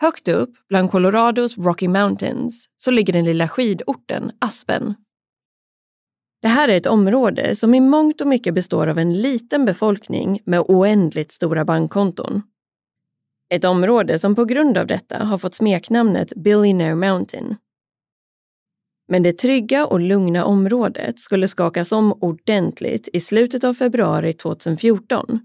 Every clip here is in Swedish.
Högt upp, bland Colorados Rocky Mountains, så ligger den lilla skidorten Aspen. Det här är ett område som i mångt och mycket består av en liten befolkning med oändligt stora bankkonton. Ett område som på grund av detta har fått smeknamnet Billionaire Mountain. Men det trygga och lugna området skulle skakas om ordentligt i slutet av februari 2014,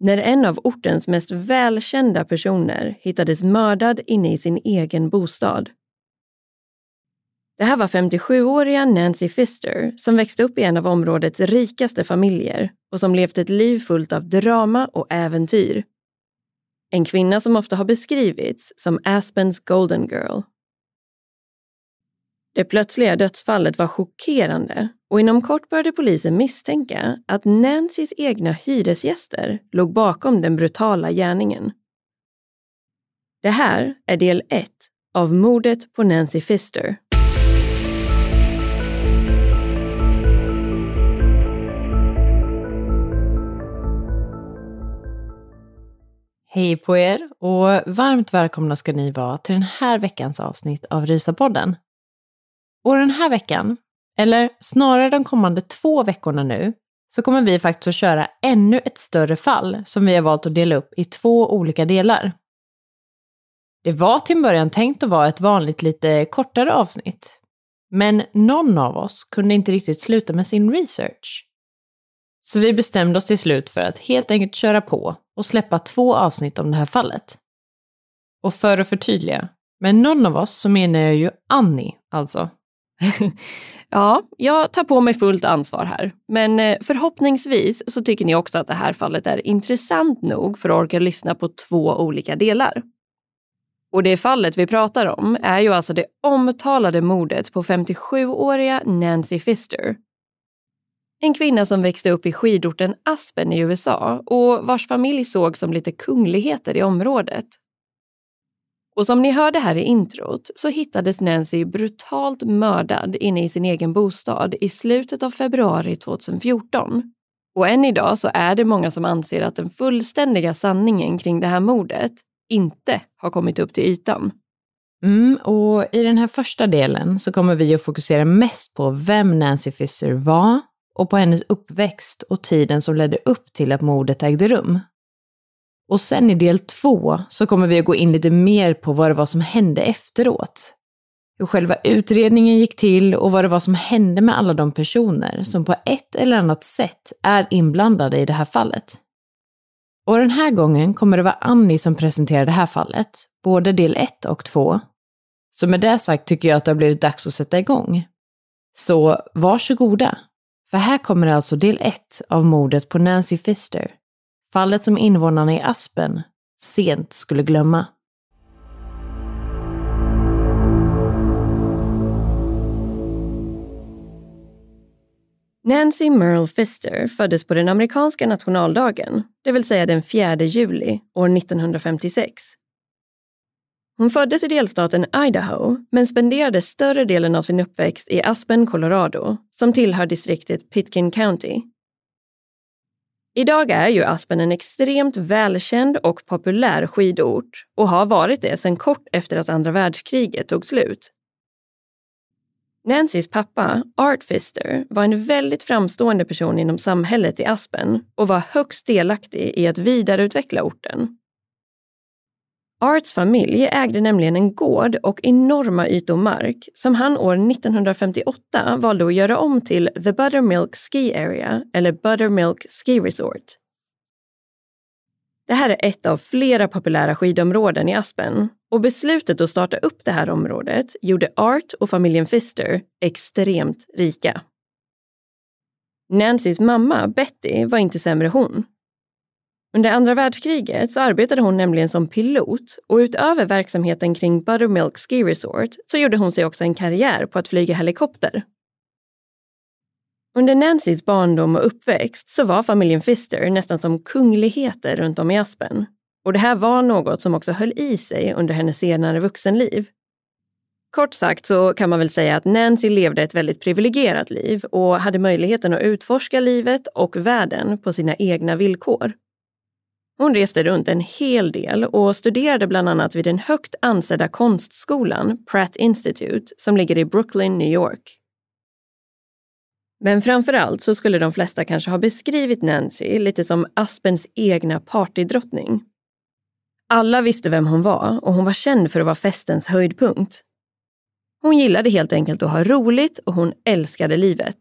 när en av ortens mest välkända personer hittades mördad inne i sin egen bostad. Det här var 57-åriga Nancy Pfister som växte upp i en av områdets rikaste familjer och som levt ett liv fullt av drama och äventyr. En kvinna som ofta har beskrivits som Aspens Golden Girl. Det plötsliga dödsfallet var chockerande och inom kort började polisen misstänka att Nancys egna hyresgäster låg bakom den brutala gärningen. Det här är del 1 av mordet på Nancy Pfister. Hej på er och varmt välkomna ska ni vara till den här veckans avsnitt av Rysapodden. Och den här veckan, eller snarare de kommande 2 veckorna nu, så kommer vi faktiskt att köra ännu ett större fall som vi har valt att dela upp i 2 olika delar. Det var till början tänkt att vara ett vanligt lite kortare avsnitt, men någon av oss kunde inte riktigt sluta med sin research. Så vi bestämde oss till slut för att helt enkelt köra på och släppa 2 avsnitt om det här fallet. Och för att förtydliga, men någon av oss så menar jag ju Annie alltså. Ja, jag tar på mig fullt ansvar här. Men förhoppningsvis så tycker ni också att det här fallet är intressant nog för att orka lyssna på 2 olika delar. Och det fallet vi pratar om är ju alltså det omtalade mordet på 57-åriga Nancy Pfister. En kvinna som växte upp i skidorten Aspen i USA och vars familj såg som lite kungligheter i området. Och som ni hörde här i introt så hittades Nancy brutalt mördad inne i sin egen bostad i slutet av februari 2014. Och än idag så är det många som anser att den fullständiga sanningen kring det här mordet inte har kommit upp till ytan. Och i den här första delen så kommer vi att fokusera mest på vem Nancy Pfister var och på hennes uppväxt och tiden som ledde upp till att mordet ägde rum. Och sen i del 2 så kommer vi att gå in lite mer på vad det var som hände efteråt. Hur själva utredningen gick till och vad det var som hände med alla de personer som på ett eller annat sätt är inblandade i det här fallet. Och den här gången kommer det vara Annie som presenterar det här fallet, både del 1 och 2. Så med det sagt tycker jag att det har blivit dags att sätta igång. Så varsågoda! För här kommer alltså del 1 av mordet på Nancy Pfister. Fallet som invånarna i Aspen sent skulle glömma. Nancy Merle Pfister föddes på den amerikanska nationaldagen, det vill säga den 4 juli år 1956. Hon föddes i delstaten Idaho men spenderade större delen av sin uppväxt i Aspen, Colorado, som tillhör distriktet Pitkin County. Idag är ju Aspen en extremt välkänd och populär skidort och har varit det sedan kort efter att andra världskriget tog slut. Nancys pappa, Art Pfister, var en väldigt framstående person inom samhället i Aspen och var högst delaktig i att vidareutveckla orten. Arts familj ägde nämligen en gård och enorma ytor mark som han år 1958 valde att göra om till The Buttermilk Ski Area eller Buttermilk Ski Resort. Det här är ett av flera populära skidområden i Aspen och beslutet att starta upp det här området gjorde Art och familjen Pfister extremt rika. Nancys mamma Betty var inte sämre hon. Under andra världskriget så arbetade hon nämligen som pilot och utöver verksamheten kring Buttermilk Ski Resort så gjorde hon sig också en karriär på att flyga helikopter. Under Nancys barndom och uppväxt så var familjen Pfister nästan som kungligheter runt om i Aspen. Och det här var något som också höll i sig under hennes senare vuxenliv. Kort sagt så kan man väl säga att Nancy levde ett väldigt privilegierat liv och hade möjligheten att utforska livet och världen på sina egna villkor. Hon reste runt en hel del och studerade bland annat vid den högt ansedda konstskolan Pratt Institute som ligger i Brooklyn, New York. Men framförallt så skulle de flesta kanske ha beskrivit Nancy lite som Aspens egna partydrottning. Alla visste vem hon var och hon var känd för att vara festens höjdpunkt. Hon gillade helt enkelt att ha roligt och hon älskade livet.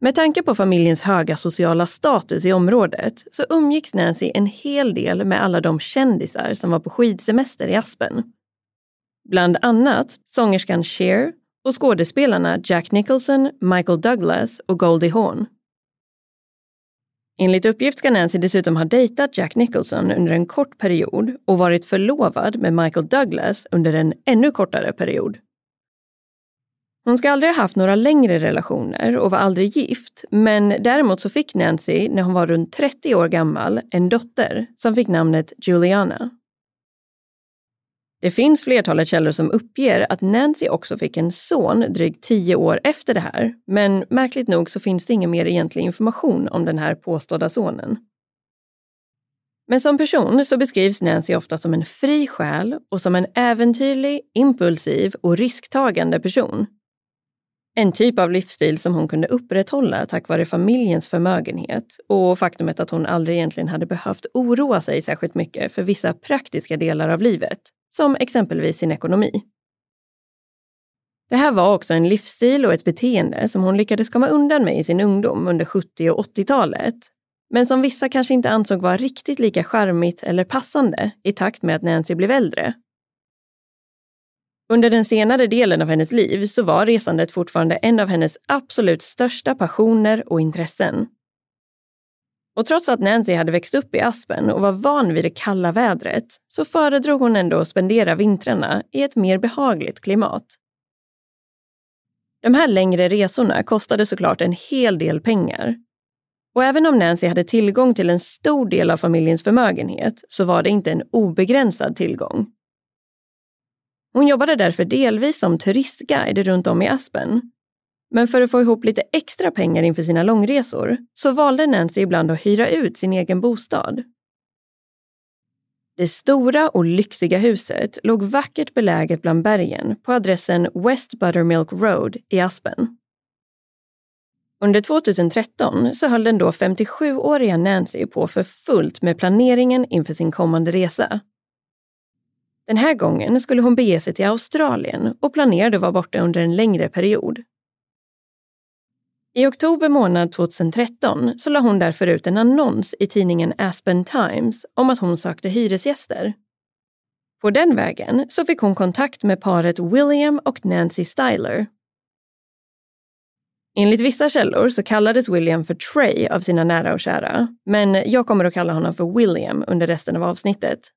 Med tanke på familjens höga sociala status i området så umgicks Nancy en hel del med alla de kändisar som var på skidsemester i Aspen. Bland annat sångerskan Cher och skådespelarna Jack Nicholson, Michael Douglas och Goldie Hawn. Enligt uppgift ska Nancy dessutom ha dejtat Jack Nicholson under en kort period och varit förlovad med Michael Douglas under en ännu kortare period. Hon ska aldrig ha haft några längre relationer och var aldrig gift, men däremot så fick Nancy när hon var runt 30 år gammal en dotter som fick namnet Juliana. Det finns flertalet källor som uppger att Nancy också fick en son drygt 10 år efter det här, men märkligt nog så finns det ingen mer egentlig information om den här påstådda sonen. Men som person så beskrivs Nancy ofta som en fri själ och som en äventyrlig, impulsiv och risktagande person. En typ av livsstil som hon kunde upprätthålla tack vare familjens förmögenhet och faktumet att hon aldrig egentligen hade behövt oroa sig särskilt mycket för vissa praktiska delar av livet, som exempelvis sin ekonomi. Det här var också en livsstil och ett beteende som hon lyckades komma undan med i sin ungdom under 70- och 80-talet, men som vissa kanske inte ansåg var riktigt lika charmigt eller passande i takt med att Nancy blev äldre. Under den senare delen av hennes liv så var resandet fortfarande en av hennes absolut största passioner och intressen. Och trots att Nancy hade växt upp i Aspen och var van vid det kalla vädret så föredrog hon ändå att spendera vintrarna i ett mer behagligt klimat. De här längre resorna kostade såklart en hel del pengar. Och även om Nancy hade tillgång till en stor del av familjens förmögenhet så var det inte en obegränsad tillgång. Hon jobbade därför delvis som turistguide runt om i Aspen. Men för att få ihop lite extra pengar inför sina långresor så valde Nancy ibland att hyra ut sin egen bostad. Det stora och lyxiga huset låg vackert beläget bland bergen på adressen West Buttermilk Road i Aspen. Under 2013 så höll den då 57-åriga Nancy på för fullt med planeringen inför sin kommande resa. Den här gången skulle hon bege sig till Australien och planerade att vara borta under en längre period. I oktober månad 2013 så la hon därför ut en annons i tidningen Aspen Times om att hon sökte hyresgäster. På den vägen så fick hon kontakt med paret William och Nancy Styler. Enligt vissa källor så kallades William för Trey av sina nära och kära, men jag kommer att kalla honom för William under resten av avsnittet.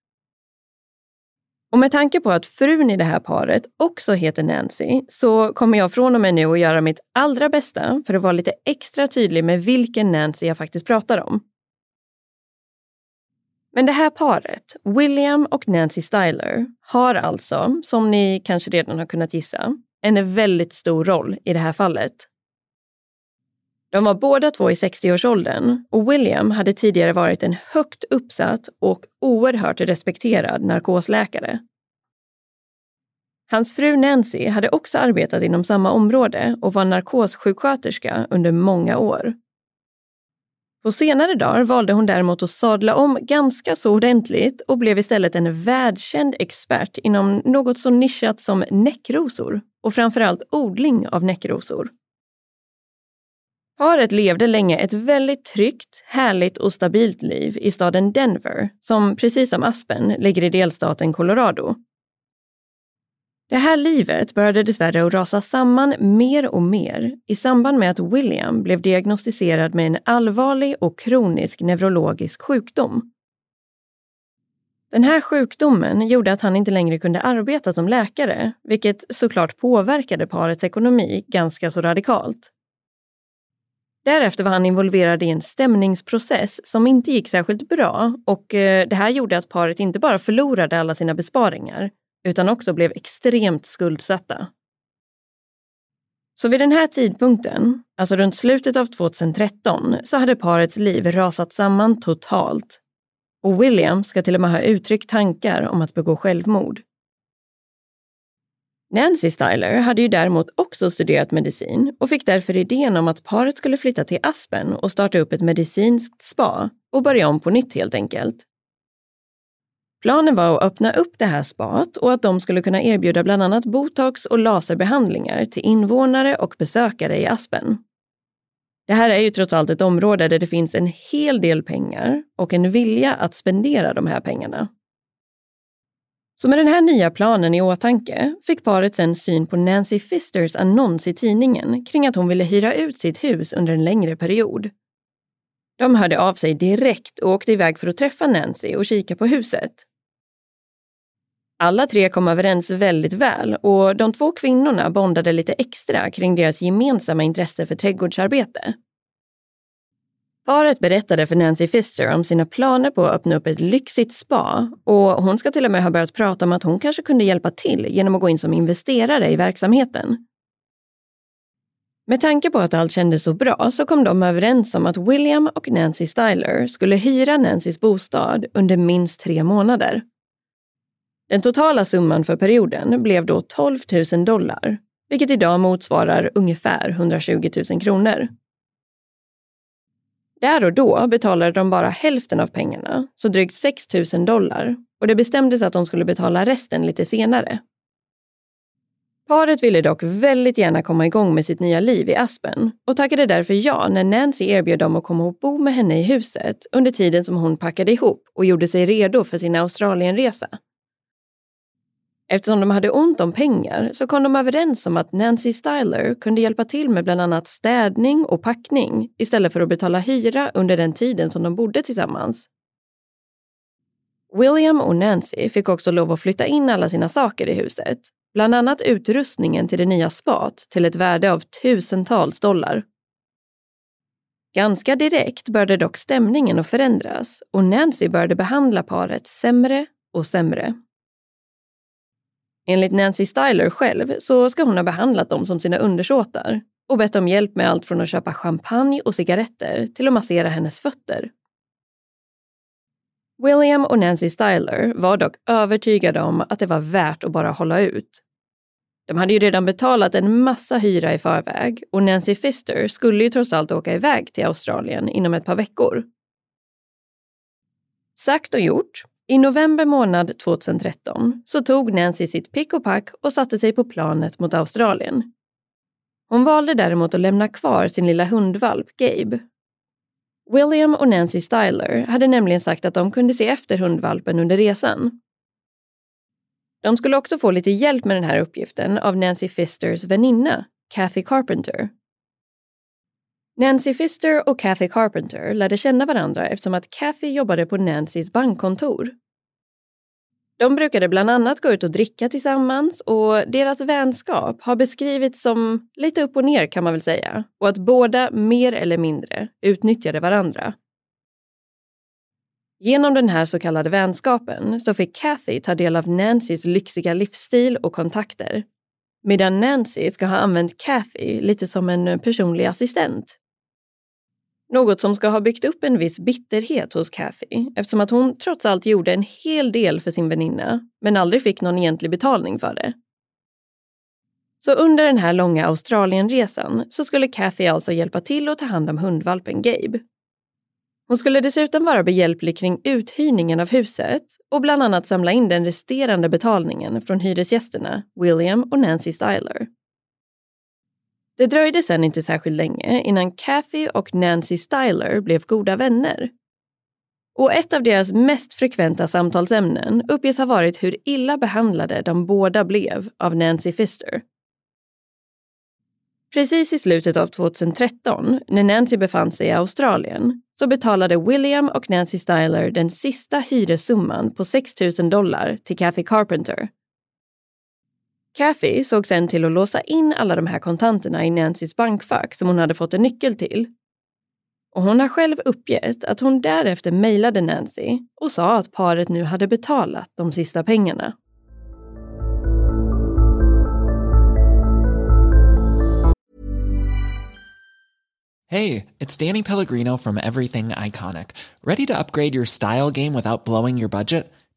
Och med tanke på att frun i det här paret också heter Nancy så kommer jag från och med nu att göra mitt allra bästa för att vara lite extra tydlig med vilken Nancy jag faktiskt pratar om. Men det här paret, William och Nancy Styler, har alltså, som ni kanske redan har kunnat gissa, en väldigt stor roll i det här fallet. De var båda två i 60-årsåldern och William hade tidigare varit en högt uppsatt och oerhört respekterad narkosläkare. Hans fru Nancy hade också arbetat inom samma område och var narkossjuksköterska under många år. På senare dagar valde hon däremot att sadla om ganska så ordentligt och blev istället en världskänd expert inom något så nischat som näckrosor och framförallt odling av näckrosor. Paret levde länge ett väldigt tryggt, härligt och stabilt liv i staden Denver, som precis som Aspen ligger i delstaten Colorado. Det här livet började dessvärre att rasa samman mer och mer i samband med att William blev diagnostiserad med en allvarlig och kronisk neurologisk sjukdom. Den här sjukdomen gjorde att han inte längre kunde arbeta som läkare, vilket såklart påverkade parets ekonomi ganska så radikalt. Därefter var han involverad i en stämningsprocess som inte gick särskilt bra och det här gjorde att paret inte bara förlorade alla sina besparingar utan också blev extremt skuldsatta. Så vid den här tidpunkten, alltså runt slutet av 2013, så hade parets liv rasat samman totalt. Och William ska till och med ha uttryckt tankar om att begå självmord. Nancy Styler hade ju däremot också studerat medicin och fick därför idén om att paret skulle flytta till Aspen och starta upp ett medicinskt spa och börja om på nytt helt enkelt. Planen var att öppna upp det här spat och att de skulle kunna erbjuda bland annat botox och laserbehandlingar till invånare och besökare i Aspen. Det här är ju trots allt ett område där det finns en hel del pengar och en vilja att spendera de här pengarna. Så med den här nya planen i åtanke fick paret sen syn på Nancy Pfisters annons i tidningen kring att hon ville hyra ut sitt hus under en längre period. De hörde av sig direkt och åkte iväg för att träffa Nancy och kika på huset. Alla tre kom överens väldigt väl och de två kvinnorna bondade lite extra kring deras gemensamma intresse för trädgårdsarbete. Paret berättade för Nancy Pfister om sina planer på att öppna upp ett lyxigt spa och hon ska till och med ha börjat prata om att hon kanske kunde hjälpa till genom att gå in som investerare i verksamheten. Med tanke på att allt kändes så bra så kom de överens om att William och Nancy Styler skulle hyra Nancys bostad under minst 3 månader. Den totala summan för perioden blev då $12,000, vilket idag motsvarar ungefär 120 000 kronor. Där och då betalade de bara hälften av pengarna, så drygt $6,000, och det bestämdes att de skulle betala resten lite senare. Paret ville dock väldigt gärna komma igång med sitt nya liv i Aspen och tackade därför ja när Nancy erbjöd dem att komma och bo med henne i huset under tiden som hon packade ihop och gjorde sig redo för sin Australienresa. Eftersom de hade ont om pengar så kom de överens om att Nancy Styler kunde hjälpa till med bland annat städning och packning istället för att betala hyra under den tiden som de bodde tillsammans. William och Nancy fick också lov att flytta in alla sina saker i huset. Bland annat utrustningen till det nya spat till ett värde av $1000s. Ganska direkt började dock stämningen att förändras och Nancy började behandla paret sämre och sämre. Enligt Nancy Styler själv så ska hon ha behandlat dem som sina undersåtar och bett om hjälp med allt från att köpa champagne och cigaretter till att massera hennes fötter. William och Nancy Styler var dock övertygade om att det var värt att bara hålla ut. De hade ju redan betalat en massa hyra i förväg och Nancy Pfister skulle ju trots allt åka iväg till Australien inom ett par veckor. Sagt och gjort, i november månad 2013 så tog Nancy sitt pick och pack och satte sig på planet mot Australien. Hon valde däremot att lämna kvar sin lilla hundvalp Gabe. William och Nancy Styler hade nämligen sagt att de kunde se efter hundvalpen under resan. De skulle också få lite hjälp med den här uppgiften av Nancy Pfisters väninna, Kathy Carpenter. Nancy Pfister och Kathy Carpenter lärde känna varandra eftersom att Kathy jobbade på Nancys bankkontor. De brukade bland annat gå ut och dricka tillsammans och deras vänskap har beskrivits som lite upp och ner kan man väl säga. Och att båda mer eller mindre utnyttjade varandra. Genom den här så kallade vänskapen så fick Kathy ta del av Nancys lyxiga livsstil och kontakter. Medan Nancy ska ha använt Kathy lite som en personlig assistent. Något som ska ha byggt upp en viss bitterhet hos Kathy eftersom att hon trots allt gjorde en hel del för sin väninna men aldrig fick någon egentlig betalning för det. Så under den här långa Australienresan så skulle Kathy alltså hjälpa till att ta hand om hundvalpen Gabe. Hon skulle dessutom vara behjälplig kring uthyrningen av huset och bland annat samla in den resterande betalningen från hyresgästerna William och Nancy Styler. Det dröjde sedan inte särskilt länge innan Kathy och Nancy Styler blev goda vänner. Och ett av deras mest frekventa samtalsämnen uppges ha varit hur illa behandlade de båda blev av Nancy Pfister. Precis i slutet av 2013, när Nancy befann sig i Australien, så betalade William och Nancy Styler den sista hyressumman på $6,000 till Kathy Carpenter. Kathy såg sedan till att låsa in alla de här kontanterna i Nancys bankfack som hon hade fått en nyckel till. Och hon har själv uppgett att hon därefter mejlade Nancy och sa att paret nu hade betalat de sista pengarna. Hey, it's Danny Pellegrino from Everything Iconic. Ready to upgrade your style game without blowing your budget?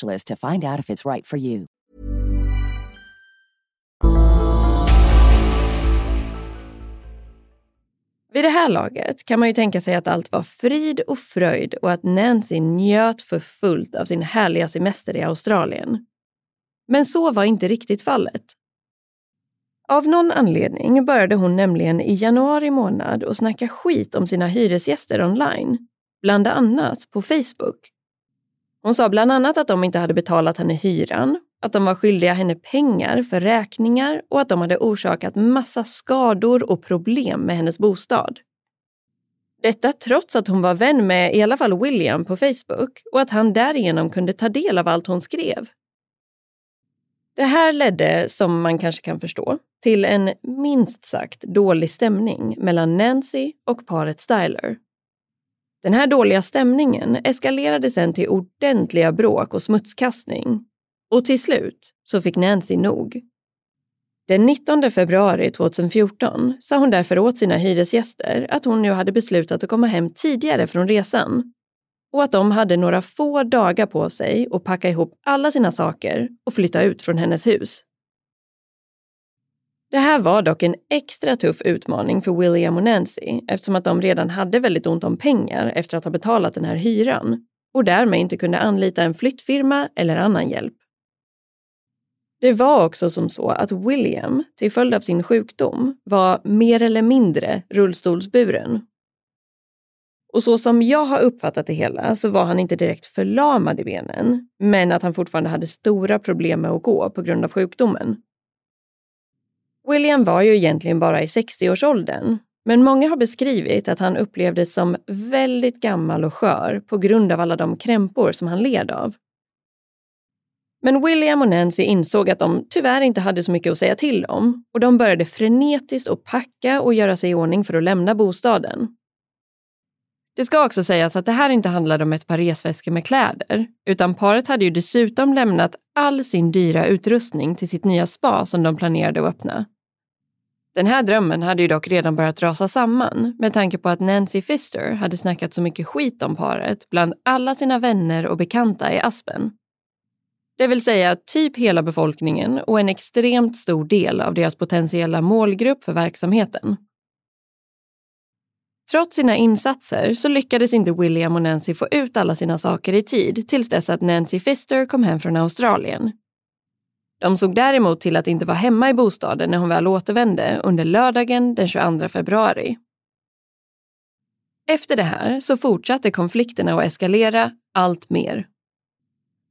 to find out if it's right for you. Vid det här laget kan man ju tänka sig att allt var frid och fröjd och att Nancy njöt för fullt av sin härliga semester i Australien. Men så var inte riktigt fallet. Av någon anledning började hon nämligen i januari månad att snacka skit om sina hyresgäster online, bland annat på Facebook. Hon sa bland annat att de inte hade betalat henne hyran, att de var skyldiga henne pengar för räkningar och att de hade orsakat massa skador och problem med hennes bostad. Detta trots att hon var vän med i alla fall William på Facebook och att han därigenom kunde ta del av allt hon skrev. Det här ledde, som man kanske kan förstå, till en minst sagt dålig stämning mellan Nancy och paret Styler. Den här dåliga stämningen eskalerade sedan till ordentliga bråk och smutskastning. Och till slut så fick Nancy nog. Den 19 februari 2014 sa hon därför åt sina hyresgäster att hon nu hade beslutat att komma hem tidigare från resan. Och att de hade några få dagar på sig att packa ihop alla sina saker och flytta ut från hennes hus. Det här var dock en extra tuff utmaning för William och Nancy eftersom att de redan hade väldigt ont om pengar efter att ha betalat den här hyran och därmed inte kunde anlita en flyttfirma eller annan hjälp. Det var också som så att William, till följd av sin sjukdom, var mer eller mindre rullstolsburen. Och så som jag har uppfattat det hela så var han inte direkt förlamad i benen, men att han fortfarande hade stora problem med att gå på grund av sjukdomen. William var ju egentligen bara i 60-årsåldern, men många har beskrivit att han upplevdes som väldigt gammal och skör på grund av alla de krämpor som han led av. Men William och Nancy insåg att de tyvärr inte hade så mycket att säga till om, och de började frenetiskt att packa och göra sig i ordning för att lämna bostaden. Det ska också sägas att det här inte handlade om ett par resväskor med kläder, utan paret hade ju dessutom lämnat all sin dyra utrustning till sitt nya spa som de planerade att öppna. Den här drömmen hade ju dock redan börjat rasa samman med tanke på att Nancy Pfister hade snackat så mycket skit om paret bland alla sina vänner och bekanta i Aspen. Det vill säga typ hela befolkningen och en extremt stor del av deras potentiella målgrupp för verksamheten. Trots sina insatser så lyckades inte William och Nancy få ut alla sina saker i tid tills dess att Nancy Pfister kom hem från Australien. De såg däremot till att inte vara hemma i bostaden när hon väl återvände under lördagen den 22 februari. Efter det här så fortsatte konflikterna att eskalera allt mer.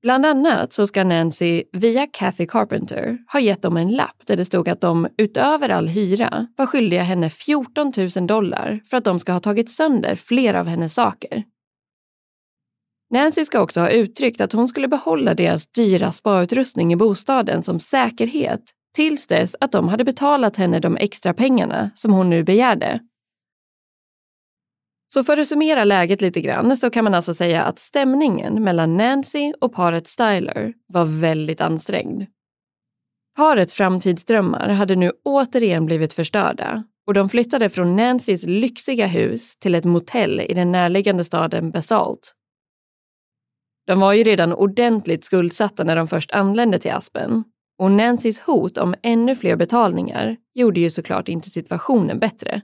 Bland annat så ska Nancy via Kathy Carpenter ha gett dem en lapp där det stod att de utöver all hyra var skyldiga henne $14,000 för att de ska ha tagit sönder flera av hennes saker. Nancy ska också ha uttryckt att hon skulle behålla deras dyra spautrustning i bostaden som säkerhet tills dess att de hade betalat henne de extra pengarna som hon nu begärde. Så för att summera läget lite grann så kan man alltså säga att stämningen mellan Nancy och paret Styler var väldigt ansträngd. Parets framtidsdrömmar hade nu återigen blivit förstörda och de flyttade från Nancys lyxiga hus till ett motell i den närliggande staden Basalt. De var ju redan ordentligt skuldsatta när de först anlände till Aspen och Nancys hot om ännu fler betalningar gjorde ju såklart inte situationen bättre.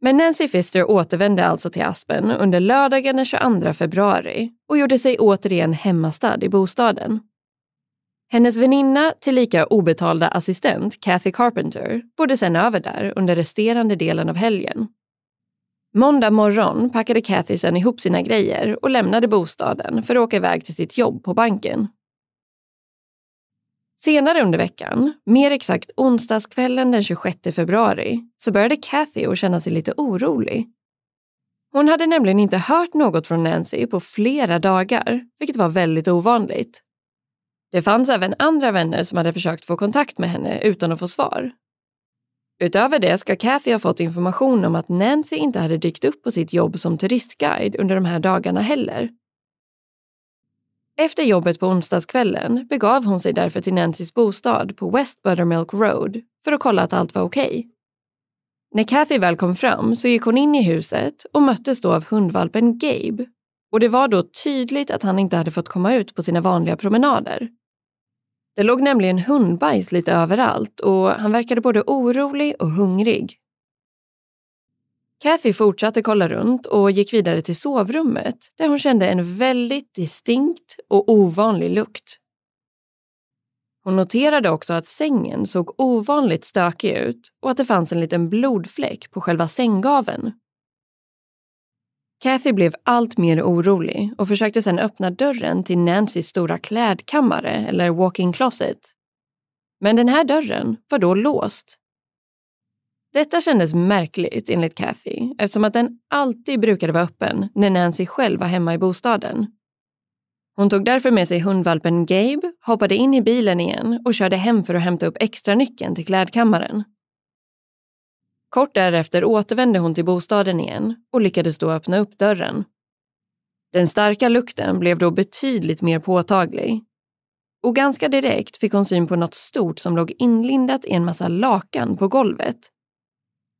Men Nancy Pfister återvände alltså till Aspen under lördagen den 22 februari och gjorde sig återigen hemmastad i bostaden. Hennes väninna tillika obetalda assistent Kathy Carpenter bodde sedan över där under resterande delen av helgen. Måndag morgon packade Kathy sedan ihop sina grejer och lämnade bostaden för att åka iväg till sitt jobb på banken. Senare under veckan, mer exakt onsdagskvällen den 26 februari, så började Kathy att känna sig lite orolig. Hon hade nämligen inte hört något från Nancy på flera dagar, vilket var väldigt ovanligt. Det fanns även andra vänner som hade försökt få kontakt med henne utan att få svar. Utöver det ska Kathy ha fått information om att Nancy inte hade dykt upp på sitt jobb som turistguide under de här dagarna heller. Efter jobbet på onsdagskvällen begav hon sig därför till Nancys bostad på West Buttermilk Road för att kolla att allt var okej. När Kathy väl kom fram så gick hon in i huset och möttes då av hundvalpen Gabe, och det var då tydligt att han inte hade fått komma ut på sina vanliga promenader. Det låg nämligen hundbajs lite överallt och han verkade både orolig och hungrig. Kathy fortsatte kolla runt och gick vidare till sovrummet där hon kände en väldigt distinkt och ovanlig lukt. Hon noterade också att sängen såg ovanligt stökig ut och att det fanns en liten blodfläck på själva sänggaveln. Kathy blev allt mer orolig och försökte sedan öppna dörren till Nancys stora klädkammare eller walk-in closet. Men den här dörren var då låst. Detta kändes märkligt enligt Kathy eftersom att den alltid brukade vara öppen när Nancy själv var hemma i bostaden. Hon tog därför med sig hundvalpen Gabe, hoppade in i bilen igen och körde hem för att hämta upp extra nyckeln till klädkammaren. Kort därefter återvände hon till bostaden igen och lyckades då öppna upp dörren. Den starka lukten blev då betydligt mer påtaglig. Och ganska direkt fick hon syn på något stort som låg inlindat i en massa lakan på golvet.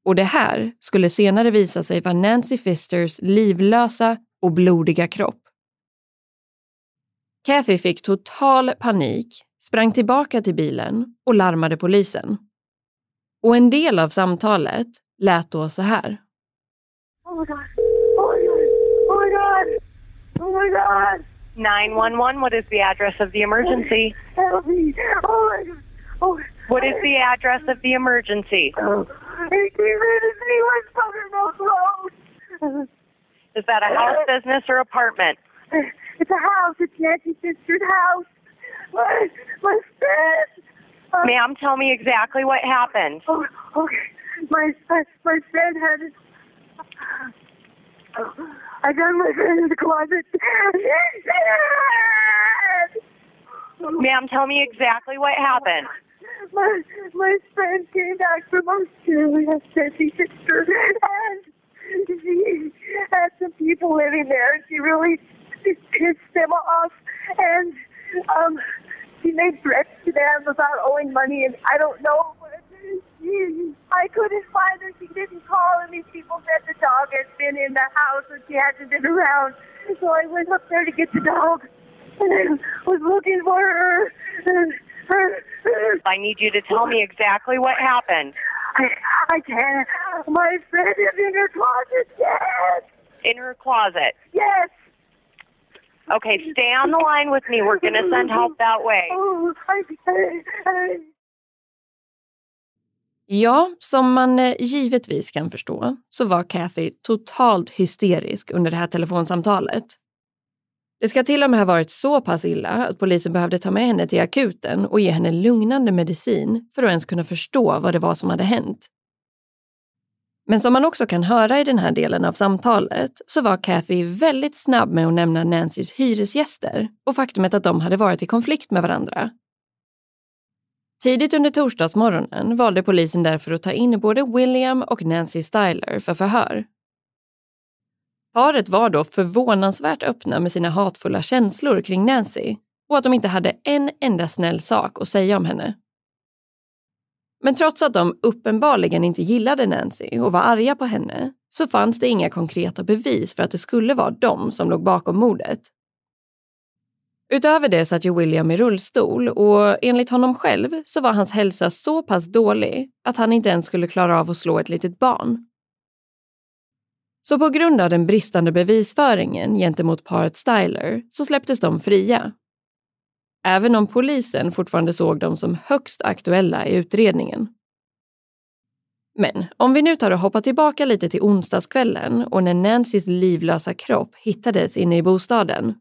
Och det här skulle senare visa sig vara Nancy Phisters livlösa och blodiga kropp. Kathy fick total panik, sprang tillbaka till bilen och larmade polisen. Och en del av samtalet lät då så här. Oh my god, oh my god, oh my god, oh my god. 911, what is the address of the emergency? Help me, oh my god. Oh. What is the address of the emergency? Oh. 18 minutes, West Buttermilk Road. Is that a house business or apartment? It's a house. It's Nancy Pfister's house. My fist. Ma'am, tell me exactly what happened. Oh, okay. My friend had... I got my friend in the closet. Ma'am, tell me exactly what happened. My friend came back from Australia, said she disturbed and she had some people living there, and she really pissed them off, and she made threats to them about owing money, and I don't know. I couldn't find her. She didn't call, and these people said the dog had been in the house and she hadn't been around. So I went up there to get the dog, and I was looking for her. I need you to tell me exactly what happened. I can't. My friend is in her closet, yes. In her closet? Yes. Okay, stay on the line with me. We're going to send help that way. Oh, Ja, som man givetvis kan förstå så var Kathy totalt hysterisk under det här telefonsamtalet. Det ska till och med ha varit så pass illa att polisen behövde ta med henne till akuten och ge henne lugnande medicin för att ens kunna förstå vad det var som hade hänt. Men som man också kan höra i den här delen av samtalet så var Kathy väldigt snabb med att nämna Nancys hyresgäster och faktumet att de hade varit i konflikt med varandra. Tidigt under torsdagsmorgonen valde polisen därför att ta in både William och Nancy Styler för förhör. Paret var då förvånansvärt öppna med sina hatfulla känslor kring Nancy och att de inte hade en enda snäll sak att säga om henne. Men trots att de uppenbarligen inte gillade Nancy och var arga på henne så fanns det inga konkreta bevis för att det skulle vara de som låg bakom mordet. Utöver det satt ju William i rullstol och enligt honom själv så var hans hälsa så pass dålig att han inte ens skulle klara av att slå ett litet barn. Så på grund av den bristande bevisföringen gentemot paret Styler så släpptes de fria. Även om polisen fortfarande såg dem som högst aktuella i utredningen. Men om vi nu tar och hoppar tillbaka lite till onsdagskvällen och när Nancys livlösa kropp hittades inne i bostaden.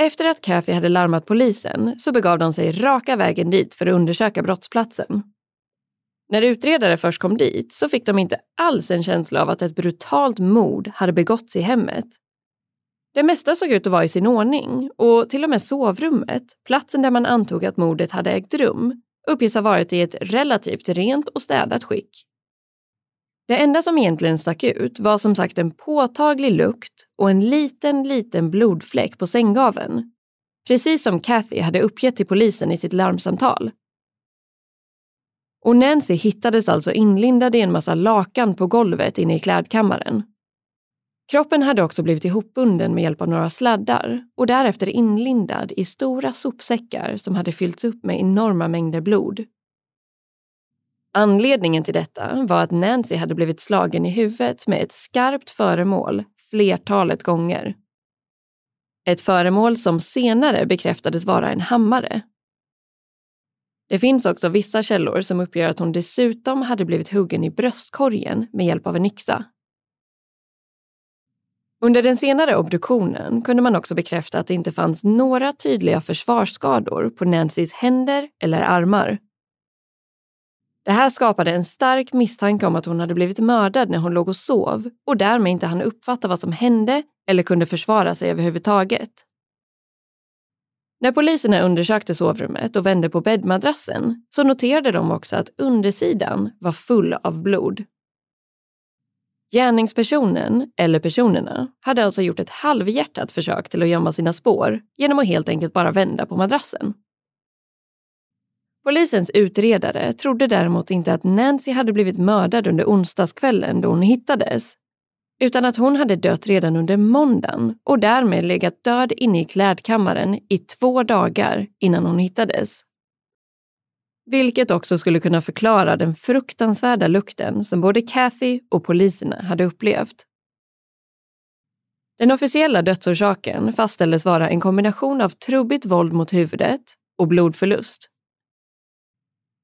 Efter att Kathy hade larmat polisen så begav de sig raka vägen dit för att undersöka brottsplatsen. När utredare först kom dit så fick de inte alls en känsla av att ett brutalt mord hade begåtts i hemmet. Det mesta såg ut att vara i sin ordning och till och med sovrummet, platsen där man antog att mordet hade ägt rum, uppges ha varit i ett relativt rent och städat skick. Det enda som egentligen stack ut var som sagt en påtaglig lukt och en liten blodfläck på sänggaveln. Precis som Kathy hade uppgett till polisen i sitt larmsamtal. Och Nancy hittades alltså inlindad i en massa lakan på golvet inne i klädkammaren. Kroppen hade också blivit ihopbunden med hjälp av några sladdar och därefter inlindad i stora sopsäckar som hade fyllts upp med enorma mängder blod. Anledningen till detta var att Nancy hade blivit slagen i huvudet med ett skarpt föremål flertalet gånger. Ett föremål som senare bekräftades vara en hammare. Det finns också vissa källor som uppger att hon dessutom hade blivit huggen i bröstkorgen med hjälp av en yxa. Under den senare obduktionen kunde man också bekräfta att det inte fanns några tydliga försvarsskador på Nancys händer eller armar. Det här skapade en stark misstanke om att hon hade blivit mördad när hon låg och sov och därmed inte hann uppfatta vad som hände eller kunde försvara sig överhuvudtaget. När poliserna undersökte sovrummet och vände på bäddmadrassen så noterade de också att undersidan var full av blod. Gärningspersonen, eller personerna, hade alltså gjort ett halvhjärtat försök till att gömma sina spår genom att helt enkelt bara vända på madrassen. Polisens utredare trodde däremot inte att Nancy hade blivit mördad under onsdagskvällen då hon hittades, utan att hon hade dött redan under måndagen och därmed legat död inne i klädkammaren i 2 dagar innan hon hittades. Vilket också skulle kunna förklara den fruktansvärda lukten som både Kathy och poliserna hade upplevt. Den officiella dödsorsaken fastställdes vara en kombination av trubbigt våld mot huvudet och blodförlust.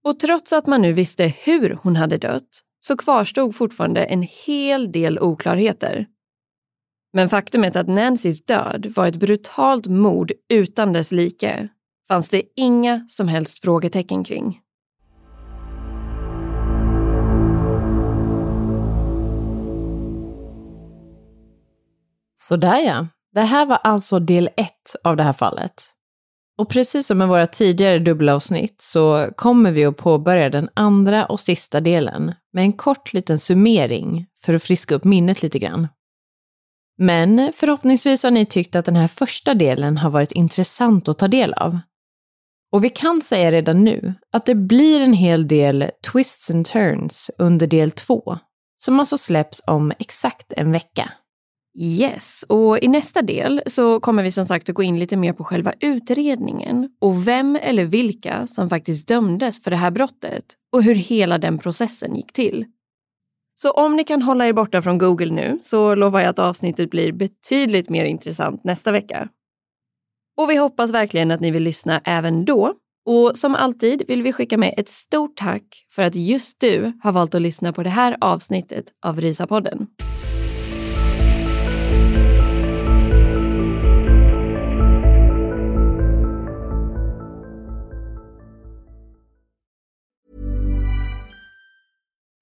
Och trots att man nu visste hur hon hade dött så kvarstod fortfarande en hel del oklarheter. Men faktumet att Nancys död var ett brutalt mord utan dess like fanns det inga som helst frågetecken kring. Så där ja, det här var alltså del 1 av det här fallet. Och precis som med våra tidigare dubbelavsnitt så kommer vi att påbörja den andra och sista delen med en kort liten summering för att friska upp minnet lite grann. Men förhoppningsvis har ni tyckt att den här första delen har varit intressant att ta del av. Och vi kan säga redan nu att det blir en hel del twists and turns under del 2, som alltså släpps om exakt en vecka. Yes, och i nästa del så kommer vi som sagt att gå in lite mer på själva utredningen och vem eller vilka som faktiskt dömdes för det här brottet och hur hela den processen gick till. Så om ni kan hålla er borta från Google nu så lovar jag att avsnittet blir betydligt mer intressant nästa vecka. Och vi hoppas verkligen att ni vill lyssna även då. Och som alltid vill vi skicka med ett stort tack för att just du har valt att lyssna på det här avsnittet av Rysapodden.